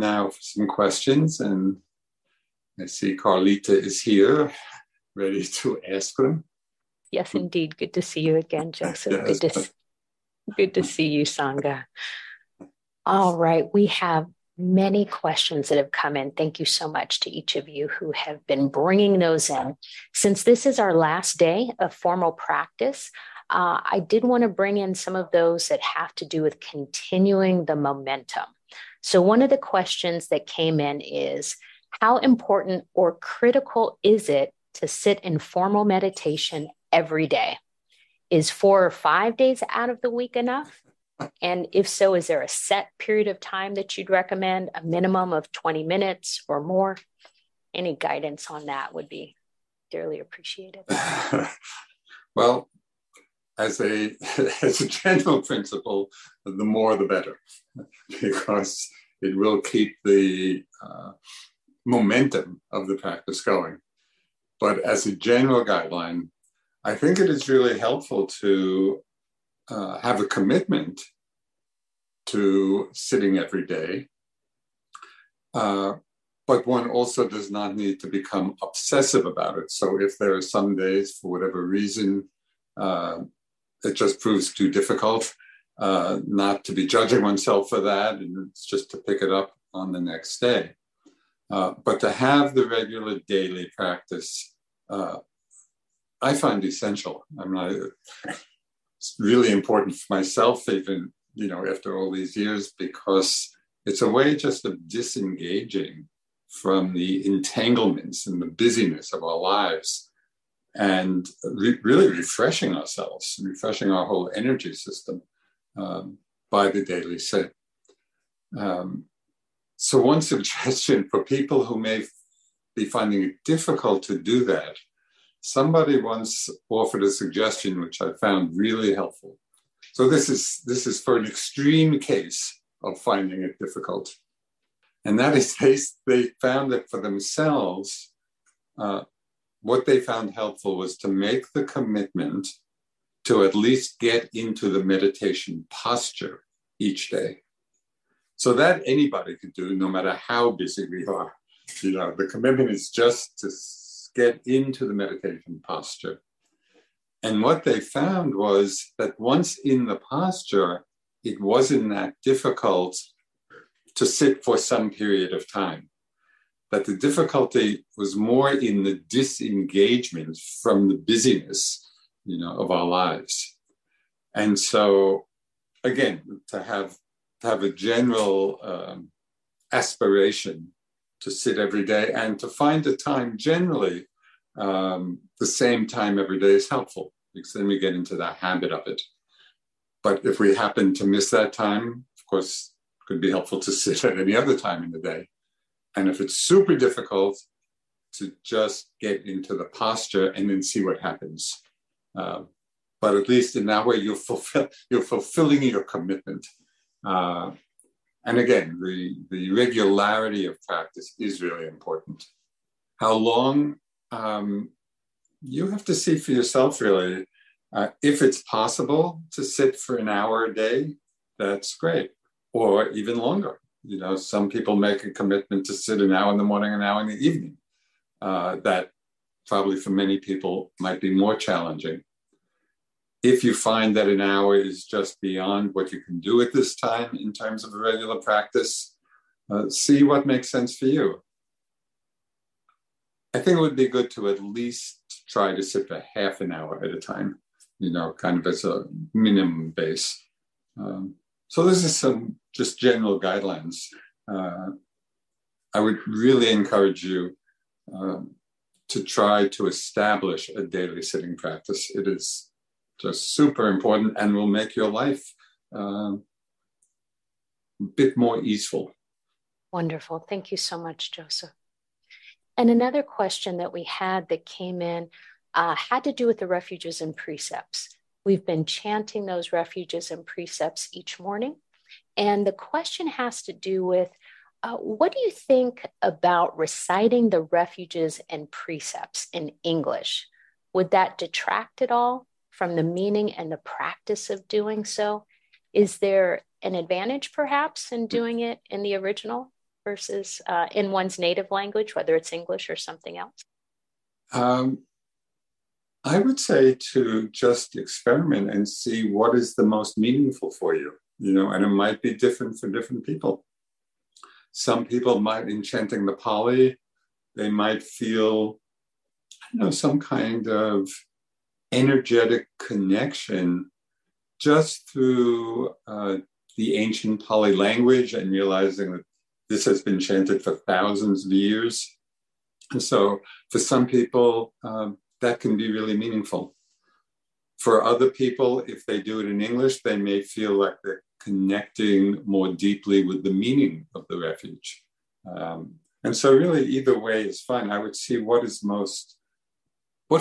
now for some questions, and I see Carlita is here, ready to ask them. Yes, indeed. Good to see you again, Joseph. Yes. Good to see you, Sangha. All right. We have many questions that have come in. Thank you so much to each of you who have been bringing those in. Since this is our last day of formal practice, I did want to bring in some of those that have to do with continuing the momentum. So one of the questions that came in is, how important or critical is it to sit in formal meditation every day? Is 4 or 5 days out of the week enough? And if so, is there a set period of time that you'd recommend, a minimum of 20 minutes or more? Any guidance on that would be dearly appreciated. Well, as a general principle, the more the better, because it will keep the momentum of the practice going. But as a general guideline, I think it is really helpful to have a commitment to sitting every day. But one also does not need to become obsessive about it. So if there are some days, for whatever reason, it just proves too difficult, not to be judging oneself for that, and it's just to pick it up on the next day. But to have the regular daily practice, I find essential. It's really important for myself, even, after all these years, because it's a way just of disengaging from the entanglements and the busyness of our lives and really refreshing ourselves, refreshing our whole energy system by the daily sit. So one suggestion for people who may be finding it difficult to do that, somebody once offered a suggestion which I found really helpful. So this is for an extreme case of finding it difficult. And that is they found that for themselves, what they found helpful was to make the commitment to at least get into the meditation posture each day. So that anybody could do, no matter how busy we are. The commitment is just to get into the meditation posture. And what they found was that once in the posture, it wasn't that difficult to sit for some period of time. That the difficulty was more in the disengagement from the busyness, of our lives. And so, again, to have a general aspiration to sit every day and to find a time generally, the same time every day is helpful, because then we get into the habit of it. But if we happen to miss that time, of course, it could be helpful to sit at any other time in the day. And if it's super difficult, to just get into the posture and then see what happens. But at least in that way, you're fulfilling your commitment. And again, the regularity of practice is really important. How long, you have to see for yourself, really. If it's possible to sit for an hour a day, that's great, or even longer. Some people make a commitment to sit an hour in the morning, an hour in the evening. That probably for many people might be more challenging. If you find that an hour is just beyond what you can do at this time in terms of a regular practice, see what makes sense for you. I think it would be good to at least try to sit for half an hour at a time, kind of as a minimum base. So this is some just general guidelines. I would really encourage you to try to establish a daily sitting practice. It is just super important and will make your life a bit more easeful. Wonderful. Thank you so much, Joseph. And another question that we had that came in had to do with the refuges and precepts. We've been chanting those refuges and precepts each morning. And the question has to do with, what do you think about reciting the refuges and precepts in English? Would that detract at all from the meaning and the practice of doing so? Is there an advantage, perhaps, in doing it in the original? versus in one's native language, whether it's English or something else? I would say to just experiment and see what is the most meaningful for you, you know, and it might be different for different people. Some people might, in chanting the Pali, they might feel, I don't know, some kind of energetic connection just through the ancient Pali language and realizing that this has been chanted for thousands of years. And so for some people, that can be really meaningful. For other people, if they do it in English, they may feel like they're connecting more deeply with the meaning of the refuge. And so really either way is fine. I would see what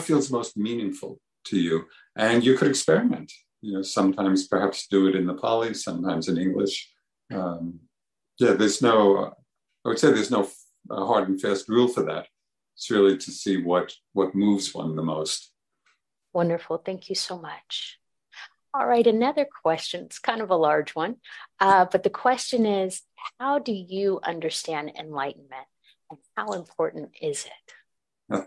feels most meaningful to you. And you could experiment, you know, sometimes perhaps do it in the Pali, sometimes in English. I would say there's no hard and fast rule for that. It's really to see what moves one the most. Wonderful. Thank you so much. All right. Another question. It's kind of a large one. But the question is, how do you understand enlightenment and how important is it?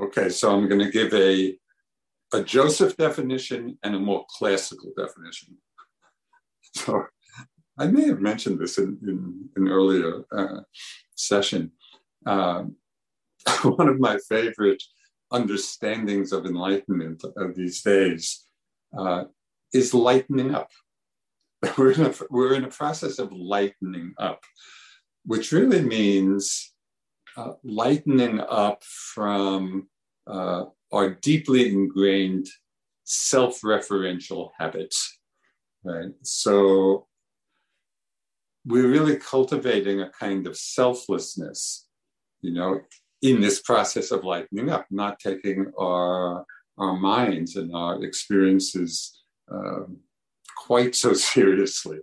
Okay. So I'm going to give a Joseph definition and a more classical definition. So I may have mentioned this in an earlier session. One of my favorite understandings of enlightenment of these days is lightening up. We're in a process of lightening up, which really means lightening up from our deeply ingrained self-referential habits, right? So we're really cultivating a kind of selflessness, you know, in this process of lightening up, not taking our minds and our experiences quite so seriously.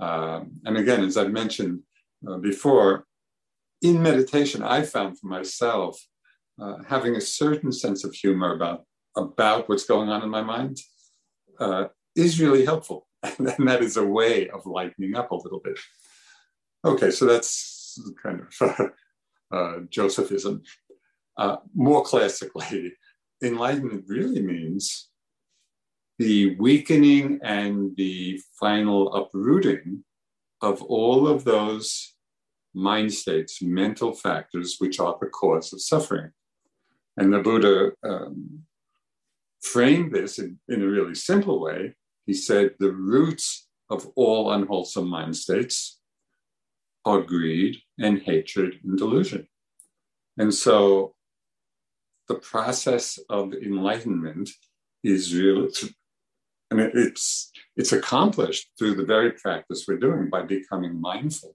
And again, as I've mentioned before, in meditation, I found for myself having a certain sense of humor about what's going on in my mind is really helpful. And that is a way of lightening up a little bit. Okay, so that's kind of... Josephism. More classically, enlightenment really means the weakening and the final uprooting of all of those mind states, mental factors, which are the cause of suffering. And the Buddha framed this in a really simple way. He said the roots of all unwholesome mind states are greed and hatred and delusion. And so the process of enlightenment is really, I mean, it's accomplished through the very practice we're doing by becoming mindful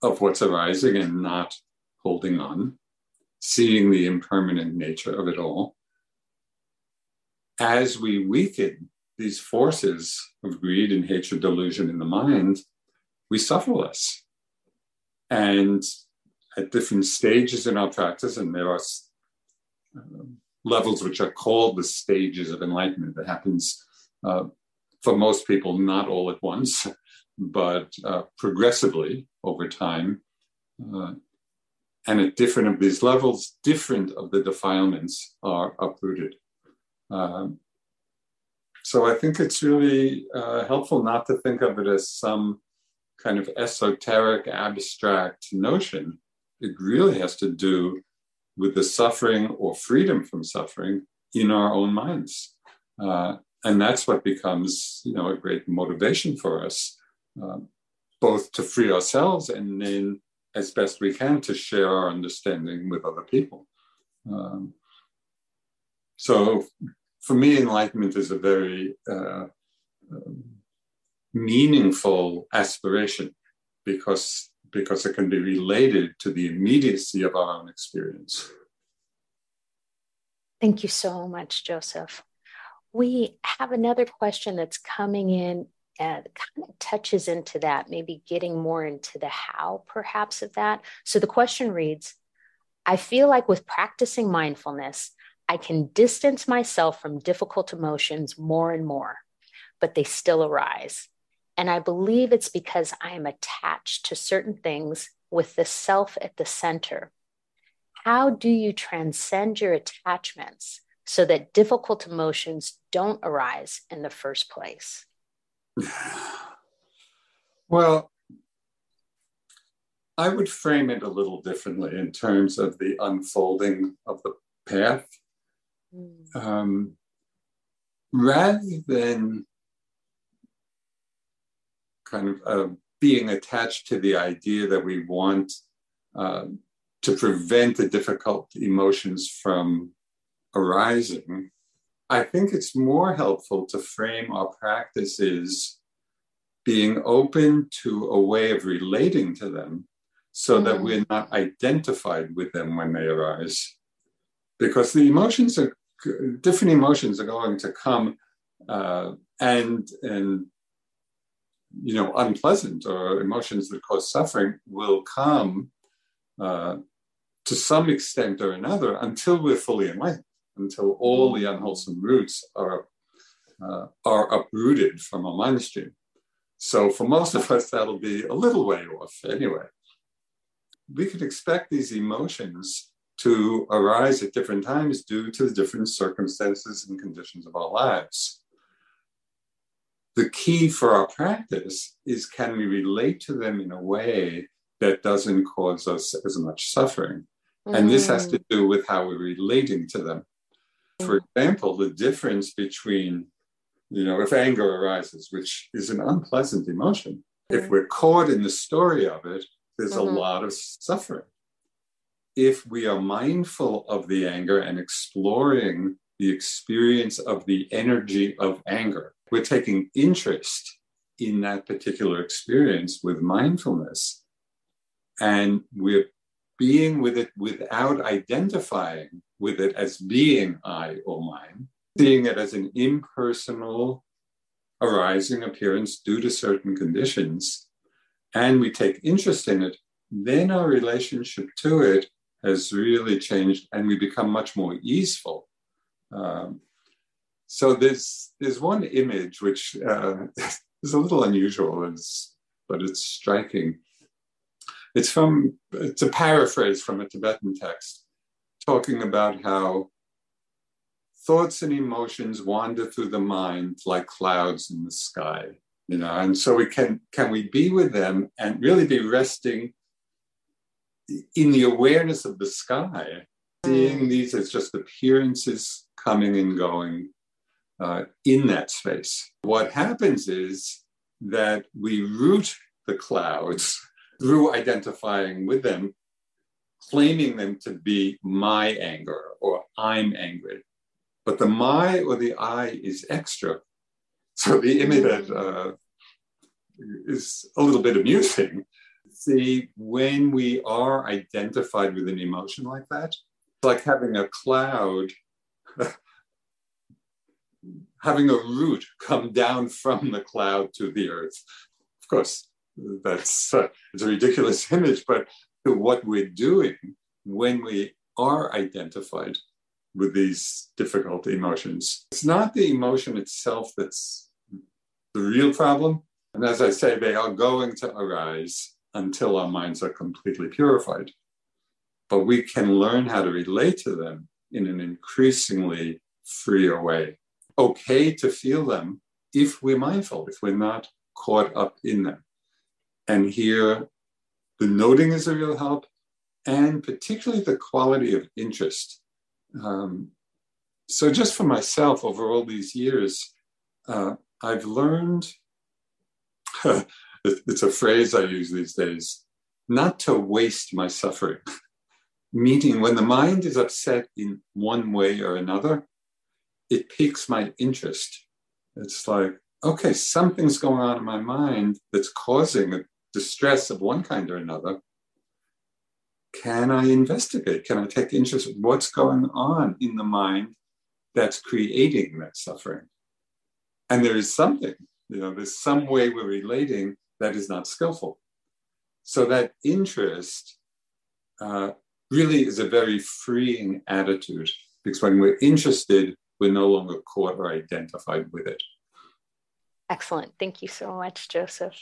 of what's arising and not holding on, seeing the impermanent nature of it all. As we weaken these forces of greed and hatred, delusion in the mind, we suffer less. And at different stages in our practice, and there are levels which are called the stages of enlightenment. That happens for most people, not all at once, but progressively over time. And at different of these levels, different of the defilements are uprooted. So I think it's really helpful not to think of it as some kind of esoteric, abstract notion. It really has to do with the suffering or freedom from suffering in our own minds. And that's what becomes, you know, a great motivation for us, both to free ourselves and then, as best we can, to share our understanding with other people. So for me, enlightenment is a very meaningful aspiration because it can be related to the immediacy of our own experience. Thank you so much, Joseph. We have another question that's coming in and kind of touches into that, maybe getting more into the how perhaps of that. So the question reads, I feel like with practicing mindfulness, I can distance myself from difficult emotions more and more, but they still arise. And I believe it's because I am attached to certain things with the self at the center. How do you transcend your attachments so that difficult emotions don't arise in the first place? Well, I would frame it a little differently in terms of the unfolding of the path. Rather than kind of being attached to the idea that we want to prevent the difficult emotions from arising, I think it's more helpful to frame our practices being open to a way of relating to them so that we're not identified with them when they arise. Because the emotions are, different emotions are going to come and you know, unpleasant or emotions that cause suffering will come to some extent or another until we're fully enlightened, until all the unwholesome roots are uprooted from our mind stream. So for most of us, that'll be a little way off anyway. We could expect these emotions to arise at different times due to the different circumstances and conditions of our lives. The key for our practice is, can we relate to them in a way that doesn't cause us as much suffering? And this has to do with how we're relating to them. For example, the difference between, you know, if anger arises, which is an unpleasant emotion, if we're caught in the story of it, there's a lot of suffering. If we are mindful of the anger and exploring the experience of the energy of anger, we're taking interest in that particular experience with mindfulness, and we're being with it without identifying with it as being I or mine. Seeing it as an impersonal arising appearance due to certain conditions, and we take interest in it, then our relationship to it has really changed and we become much more easeful. So there's one image which is a little unusual, but it's striking. It's a paraphrase from a Tibetan text talking about how thoughts and emotions wander through the mind like clouds in the sky, you know, and so we can we be with them and really be resting in the awareness of the sky, seeing these as just appearances coming and going in that space. What happens is that we root the clouds through identifying with them, claiming them to be my anger or I'm angry. But the my or the I is extra. So the image that is a little bit amusing. See, when we are identified with an emotion like that, it's like having a cloud, having a root come down from the cloud to the earth. Of course, that's it's a ridiculous image, but what we're doing when we are identified with these difficult emotions. It's not the emotion itself that's the real problem. And as I say, they are going to arise until our minds are completely purified. But we can learn how to relate to them in an increasingly freer way. Okay to feel them if we're mindful, if we're not caught up in them. And here, the noting is a real help, and particularly the quality of interest. So just for myself, over all these years, I've learned, it's a phrase I use these days, not to waste my suffering. Meaning, when the mind is upset in one way or another, it piques my interest. It's like, okay, something's going on in my mind that's causing a distress of one kind or another. Can I investigate? Can I take interest in what's going on in the mind that's creating that suffering? And there is something, you know, there's some way we're relating that is not skillful. So that interest really is a very freeing attitude, because when we're interested, we're no longer caught or identified with it. Excellent. Thank you so much, Joseph.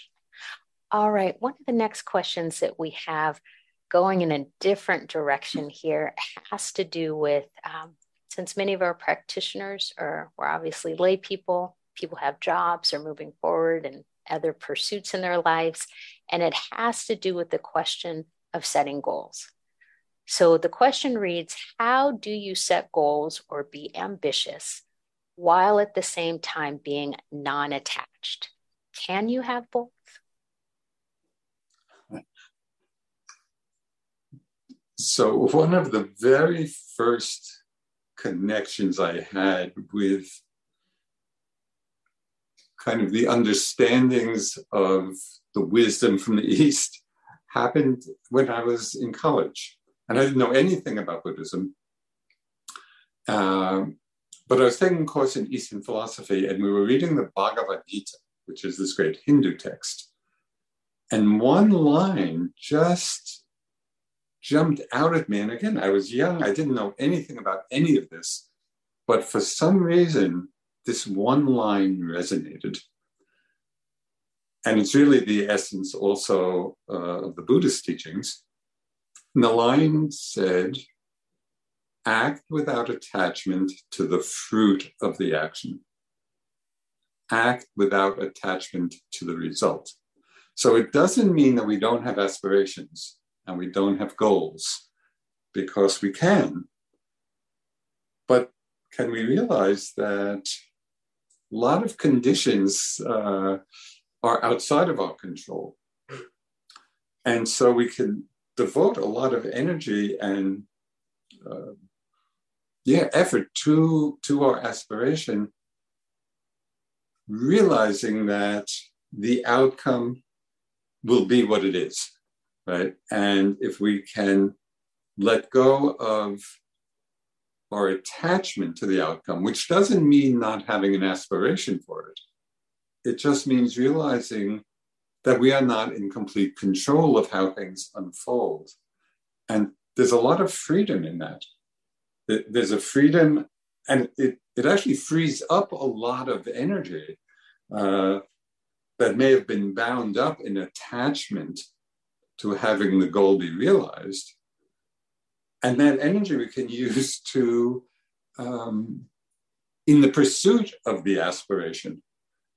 All right. One of the next questions that we have going in a different direction here has to do with, since many of our practitioners were obviously lay people, people have jobs or moving forward and other pursuits in their lives, and it has to do with the question of setting goals. So the question reads, how do you set goals or be ambitious while at the same time being non-attached? Can you have both? So one of the very first connections I had with kind of the understandings of the wisdom from the East happened when I was in college. And I didn't know anything about Buddhism. But I was taking a course in Eastern philosophy, and we were reading the Bhagavad Gita, which is this great Hindu text. And one line just jumped out at me. And again, I was young. I didn't know anything about any of this. But for some reason, this one line resonated. And it's really the essence also of the Buddhist teachings. And the line said, act without attachment to the fruit of the action. Act without attachment to the result. So it doesn't mean that we don't have aspirations and we don't have goals, because we can. But can we realize that a lot of conditions are outside of our control? And so we can devote a lot of energy and effort to our aspiration, realizing that the outcome will be what it is, right? And if we can let go of our attachment to the outcome, which doesn't mean not having an aspiration for it. It just means realizing that we are not in complete control of how things unfold. And there's a lot of freedom in that. There's a freedom, and it actually frees up a lot of energy that may have been bound up in attachment to having the goal be realized. And that energy we can use to, in the pursuit of the aspiration.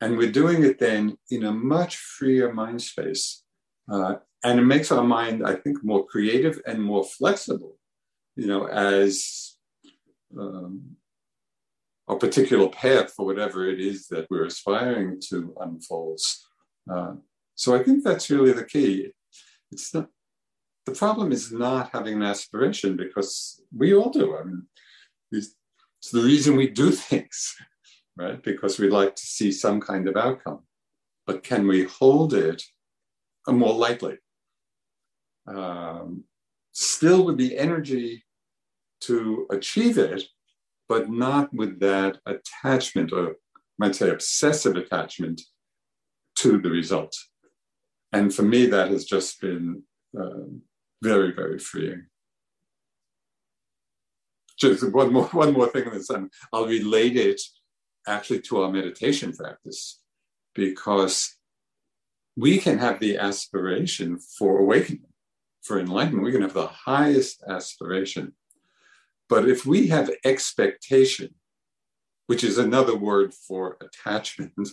And we're doing it then in a much freer mind space. And it makes our mind, I think, more creative and more flexible, as a particular path for whatever it is that we're aspiring to unfolds. So I think that's really the key. It's not. The problem is not having an aspiration, because we all do. I mean, it's the reason we do things, right? Because we like to see some kind of outcome. But can we hold it more lightly? Still with the energy to achieve it, but not with that attachment, or I might say obsessive attachment to the result. And for me, that has just been very, very freeing. Just one more thing on this, and I'll relate it actually to our meditation practice, because we can have the aspiration for awakening, for enlightenment. We can have the highest aspiration. But if we have expectation, which is another word for attachment,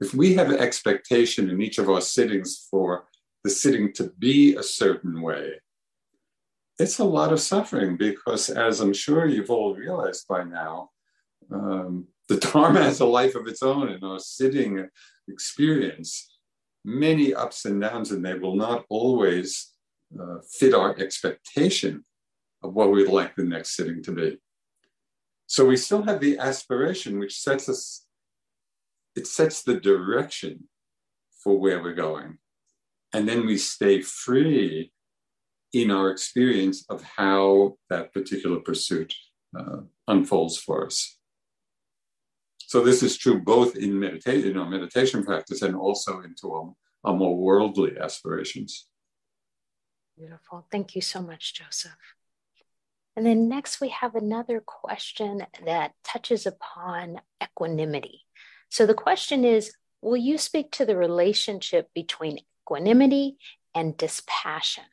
if we have expectation in each of our sittings for the sitting to be a certain way, it's a lot of suffering, because as I'm sure you've all realized by now, the Dharma has a life of its own, and our sitting experience, many ups and downs, and they will not always fit our expectation of what we'd like the next sitting to be. So we still have the aspiration, which sets the direction for where we're going. And then we stay free in our experience of how that particular pursuit unfolds for us. So this is true both in our meditation practice and also into our more worldly aspirations. Beautiful. Thank you so much, Joseph. And then next we have another question that touches upon equanimity. So the question is, will you speak to the relationship between equanimity and dispassion?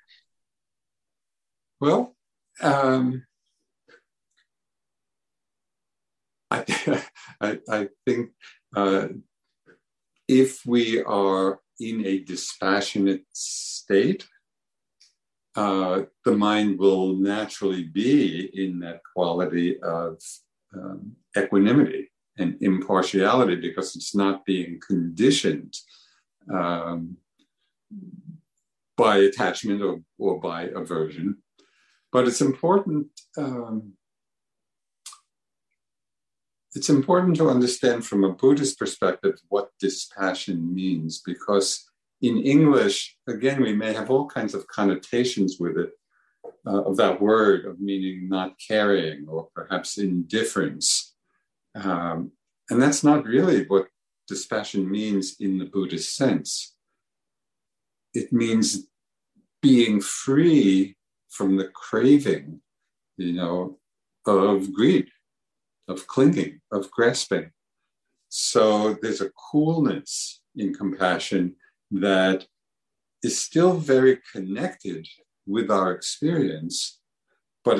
Well, I think if we are in a dispassionate state, the mind will naturally be in that quality of equanimity and impartiality, because it's not being conditioned by attachment or by aversion. But it's important to understand from a Buddhist perspective what dispassion means, because in English, again, we may have all kinds of connotations with it, of that word, of meaning not caring or perhaps indifference. And that's not really what dispassion means in the Buddhist sense. It means being free from the craving, of greed, of clinging, of grasping. So there's a coolness in compassion that is still very connected with our experience, but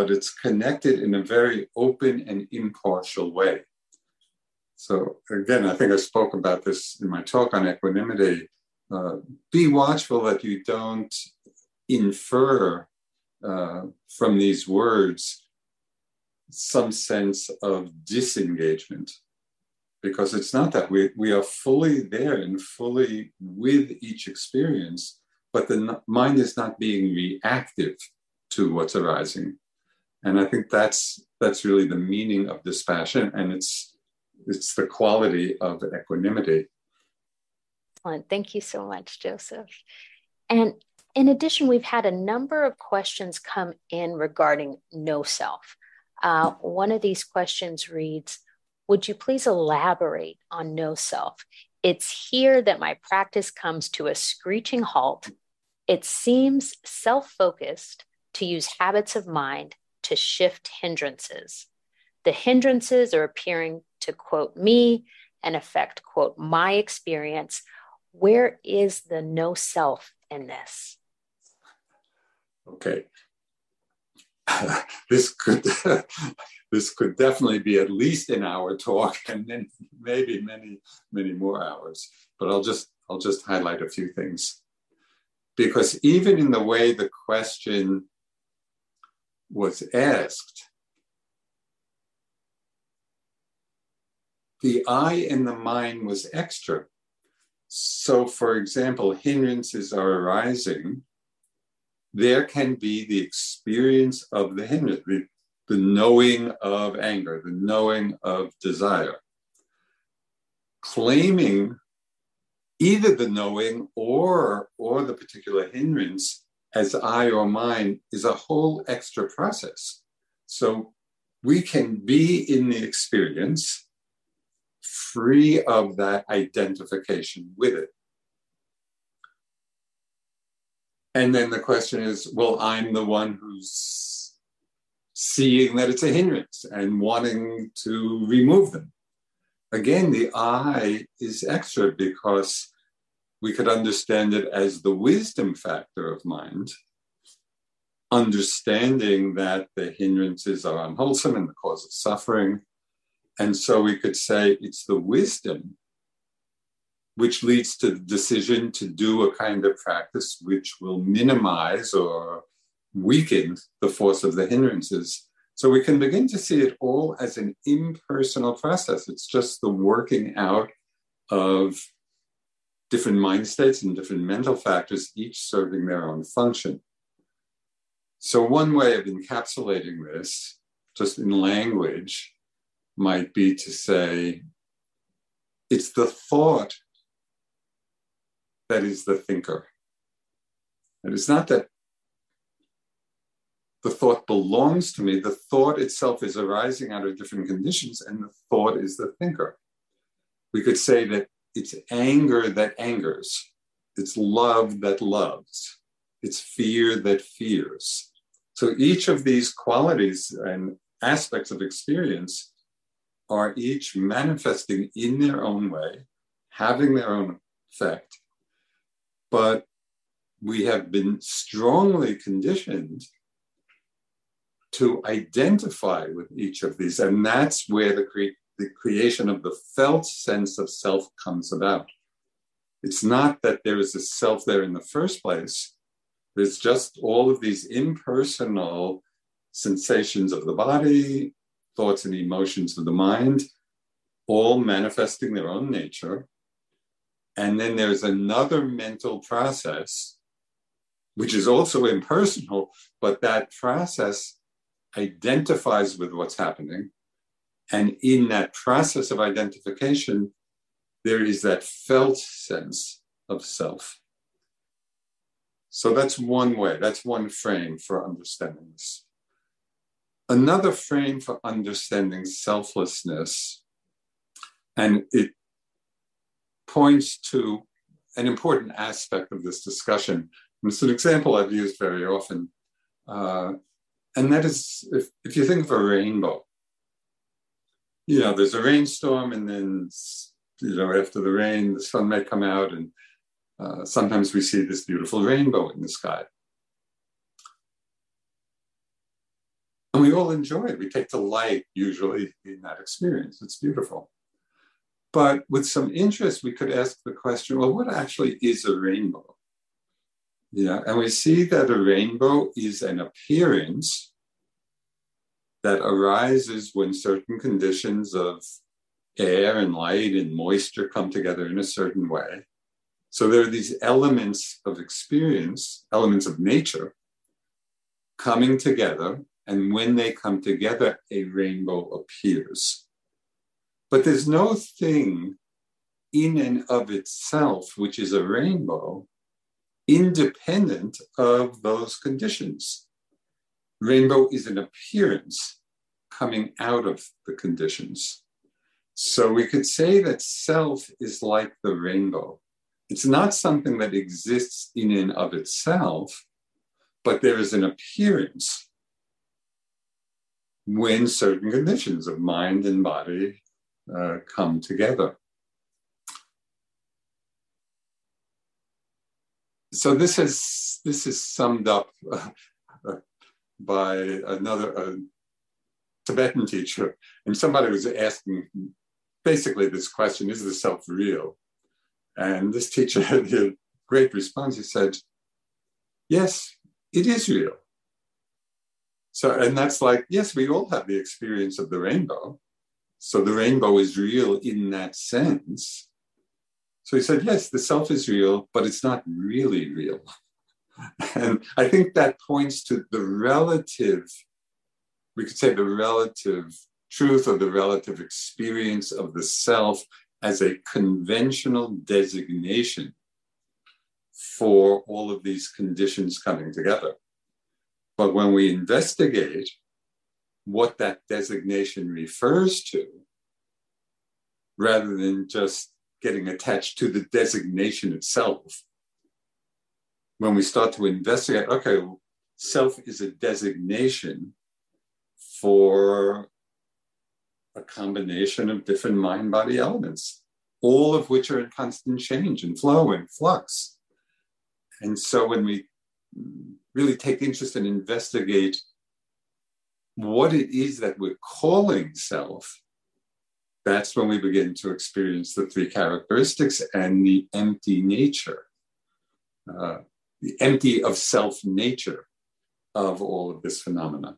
it's connected in a very open and impartial way. So again, I think I spoke about this in my talk on equanimity. Be watchful that you don't infer from these words some sense of disengagement, because it's not that we are fully there and fully with each experience, but the mind is not being reactive to what's arising. And I think that's really the meaning of dispassion, and it's the quality of equanimity. Excellent. Thank you so much, Joseph. And in addition, we've had a number of questions come in regarding no self. One of these questions reads, would you please elaborate on no self? It's here that my practice comes to a screeching halt. It seems self-focused to use habits of mind to shift hindrances. The hindrances are appearing to quote me and affect quote my experience. Where is the no self in this? Okay. This could definitely be at least an hour talk, and then maybe many, many more hours. But I'll just highlight a few things, because even in the way the question was asked, the I and the mind was extra. So, for example, hindrances are arising. There can be the experience of the hindrance, the knowing of anger, the knowing of desire. Claiming either the knowing or the particular hindrance as I or mine is a whole extra process. So we can be in the experience free of that identification with it. And then the question is, well, I'm the one who's seeing that it's a hindrance and wanting to remove them. Again, the I is extra, because we could understand it as the wisdom factor of mind, understanding that the hindrances are unwholesome and the cause of suffering. And so we could say it's the wisdom which leads to the decision to do a kind of practice which will minimize or weaken the force of the hindrances. So we can begin to see it all as an impersonal process. It's just the working out of different mind states and different mental factors, each serving their own function. So one way of encapsulating this, just in language, might be to say, it's the thought that is the thinker. And it's not that the thought belongs to me. The thought itself is arising out of different conditions, and the thought is the thinker. We could say that it's anger that angers. It's love that loves. It's fear that fears. So each of these qualities and aspects of experience are each manifesting in their own way having their own effect, but we have been strongly conditioned to identify with each of these. And that's where the creation of the felt sense of self comes about. It's not that there is a self there in the first place. There's just all of these impersonal sensations of the body, thoughts and emotions of the mind, all manifesting their own nature. And then there's another mental process, which is also impersonal, but that process identifies with what's happening. And in that process of identification, there is that felt sense of self. So that's one way, that's one frame for understanding this. Another frame for understanding selflessness, and it points to an important aspect of this discussion. And it's an example I've used very often. And that is, if you think of a rainbow, you know, there's a rainstorm, and then, you know, after the rain, the sun may come out, and sometimes we see this beautiful rainbow in the sky. And we all enjoy it. We take delight, usually, in that experience. It's beautiful. But with some interest, we could ask the question, well, what actually is a rainbow? Yeah, and we see that a rainbow is an appearance that arises when certain conditions of air and light and moisture come together in a certain way. So there are these elements of experience, elements of nature, coming together, and when they come together, a rainbow appears. But there's no thing in and of itself which is a rainbow independent of those conditions. Rainbow is an appearance coming out of the conditions. So we could say that self is like the rainbow. It's not something that exists in and of itself, but there is an appearance when certain conditions of mind and body come together. So this is summed up by another Tibetan teacher, and somebody was asking basically this question: is the self real? And this teacher had a great response. He said, yes, it is real. So, and that's like, yes, we all have the experience of the rainbow. So the rainbow is real in that sense. So he said, yes, the self is real, but it's not really real. And I think that points to the relative, we could say the relative truth or the relative experience of the self as a conventional designation for all of these conditions coming together. But when we investigate what that designation refers to, rather than just getting attached to the designation itself, when we start to investigate, okay, self is a designation for a combination of different mind-body elements, all of which are in constant change and flow and flux. And so when we really take interest and investigate what it is that we're calling self, that's when we begin to experience the three characteristics and the empty nature, the empty of self nature of all of this phenomena.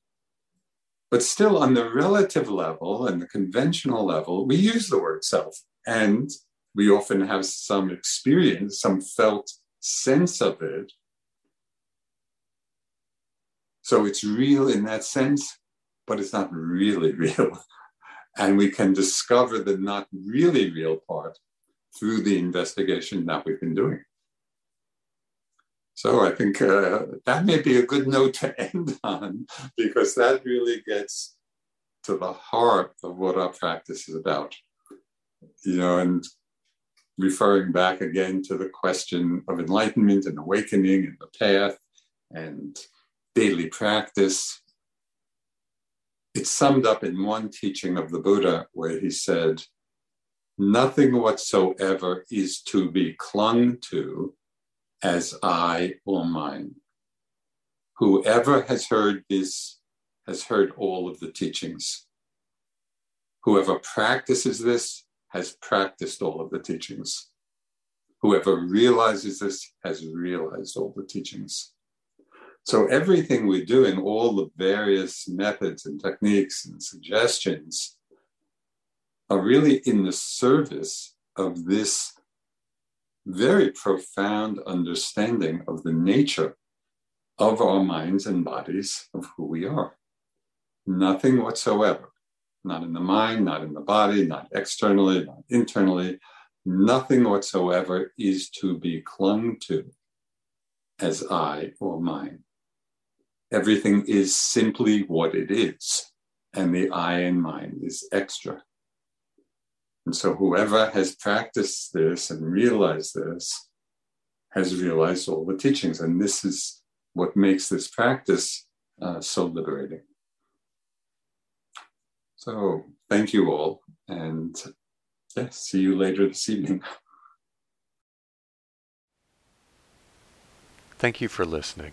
But still, on the relative level and the conventional level, we use the word self, and we often have some experience, some felt sense of it. So it's real in that sense, but it's not really real. And we can discover the not really real part through the investigation that we've been doing. So I think that may be a good note to end on, because that really gets to the heart of what our practice is about. You know, and referring back again to the question of enlightenment and awakening and the path and daily practice, it's summed up in one teaching of the Buddha where he said, nothing whatsoever is to be clung to as I or mine. Whoever has heard this has heard all of the teachings. Whoever practices this has practiced all of the teachings. Whoever realizes this has realized all the teachings. So everything we do in all the various methods and techniques and suggestions are really in the service of this very profound understanding of the nature of our minds and bodies, of who we are. Nothing whatsoever, not in the mind, not in the body, not externally, not internally, nothing whatsoever is to be clung to as I or mine. Everything is simply what it is, and the I and mine is extra. And so whoever has practiced this and realized this has realized all the teachings. And this is what makes this practice so liberating. So thank you all. And yes, see you later this evening. Thank you for listening.